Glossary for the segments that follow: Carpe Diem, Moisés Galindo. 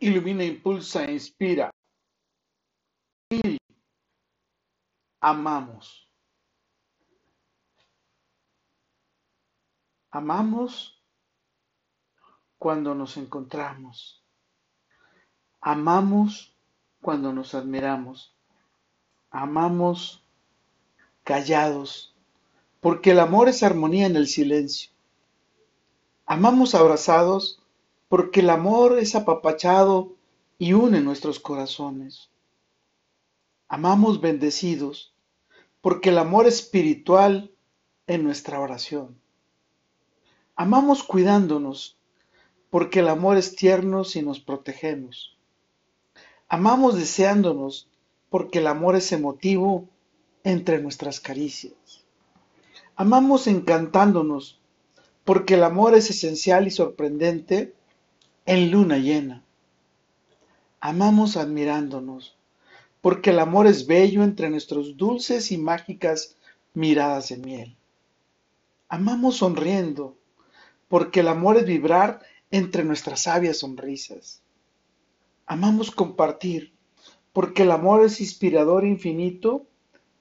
Ilumina, impulsa, inspira. Y amamos. Amamos cuando nos encontramos. Amamos cuando nos admiramos. Amamos callados, porque el amor es armonía en el silencio. Amamos abrazados, porque el amor es apapachado y une nuestros corazones. Amamos bendecidos, porque el amor espiritual en nuestra oración. Amamos cuidándonos, porque el amor es tierno si nos protegemos. Amamos deseándonos, porque el amor es emotivo entre nuestras caricias. Amamos encantándonos, porque el amor es esencial y sorprendente en luna llena. Amamos admirándonos, porque el amor es bello entre nuestras dulces y mágicas miradas de miel. Amamos sonriendo, porque el amor es vibrar entre nuestras sabias sonrisas. Amamos compartir, porque el amor es inspirador infinito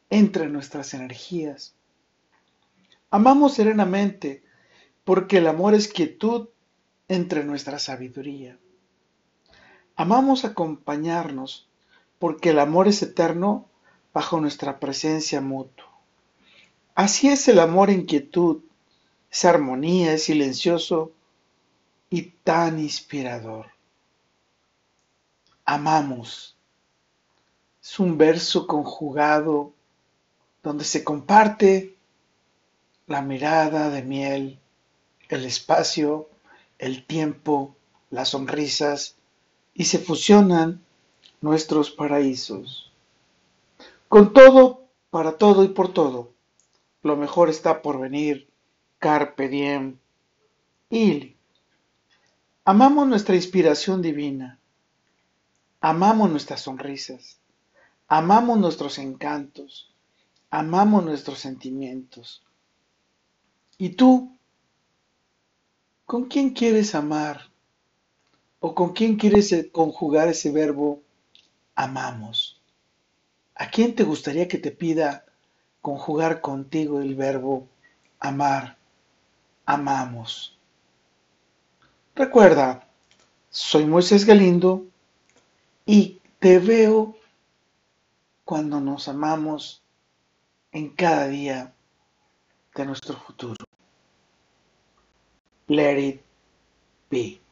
entre nuestras energías. Amamos serenamente, porque el amor es quietud entre nuestra sabiduría. Amamos acompañarnos, porque el amor es eterno bajo nuestra presencia mutua. Así es el amor en quietud, es armonía, es silencioso y tan inspirador. Amamos. Es un verso conjugado donde se comparte la mirada de miel, el espacio, el tiempo, las sonrisas, y se fusionan nuestros paraísos. Con todo, para todo y por todo, lo mejor está por venir. Carpe diem. Y amamos nuestra inspiración divina, amamos nuestras sonrisas, amamos nuestros encantos, amamos nuestros sentimientos. ¿Y tú? ¿Con quién quieres amar? ¿O con quién quieres conjugar ese verbo amamos? ¿A quién te gustaría que te pida conjugar contigo el verbo amar? Amamos. Recuerda, soy Moisés Galindo y te veo cuando nos amamos en cada día de nuestro futuro. Let it be.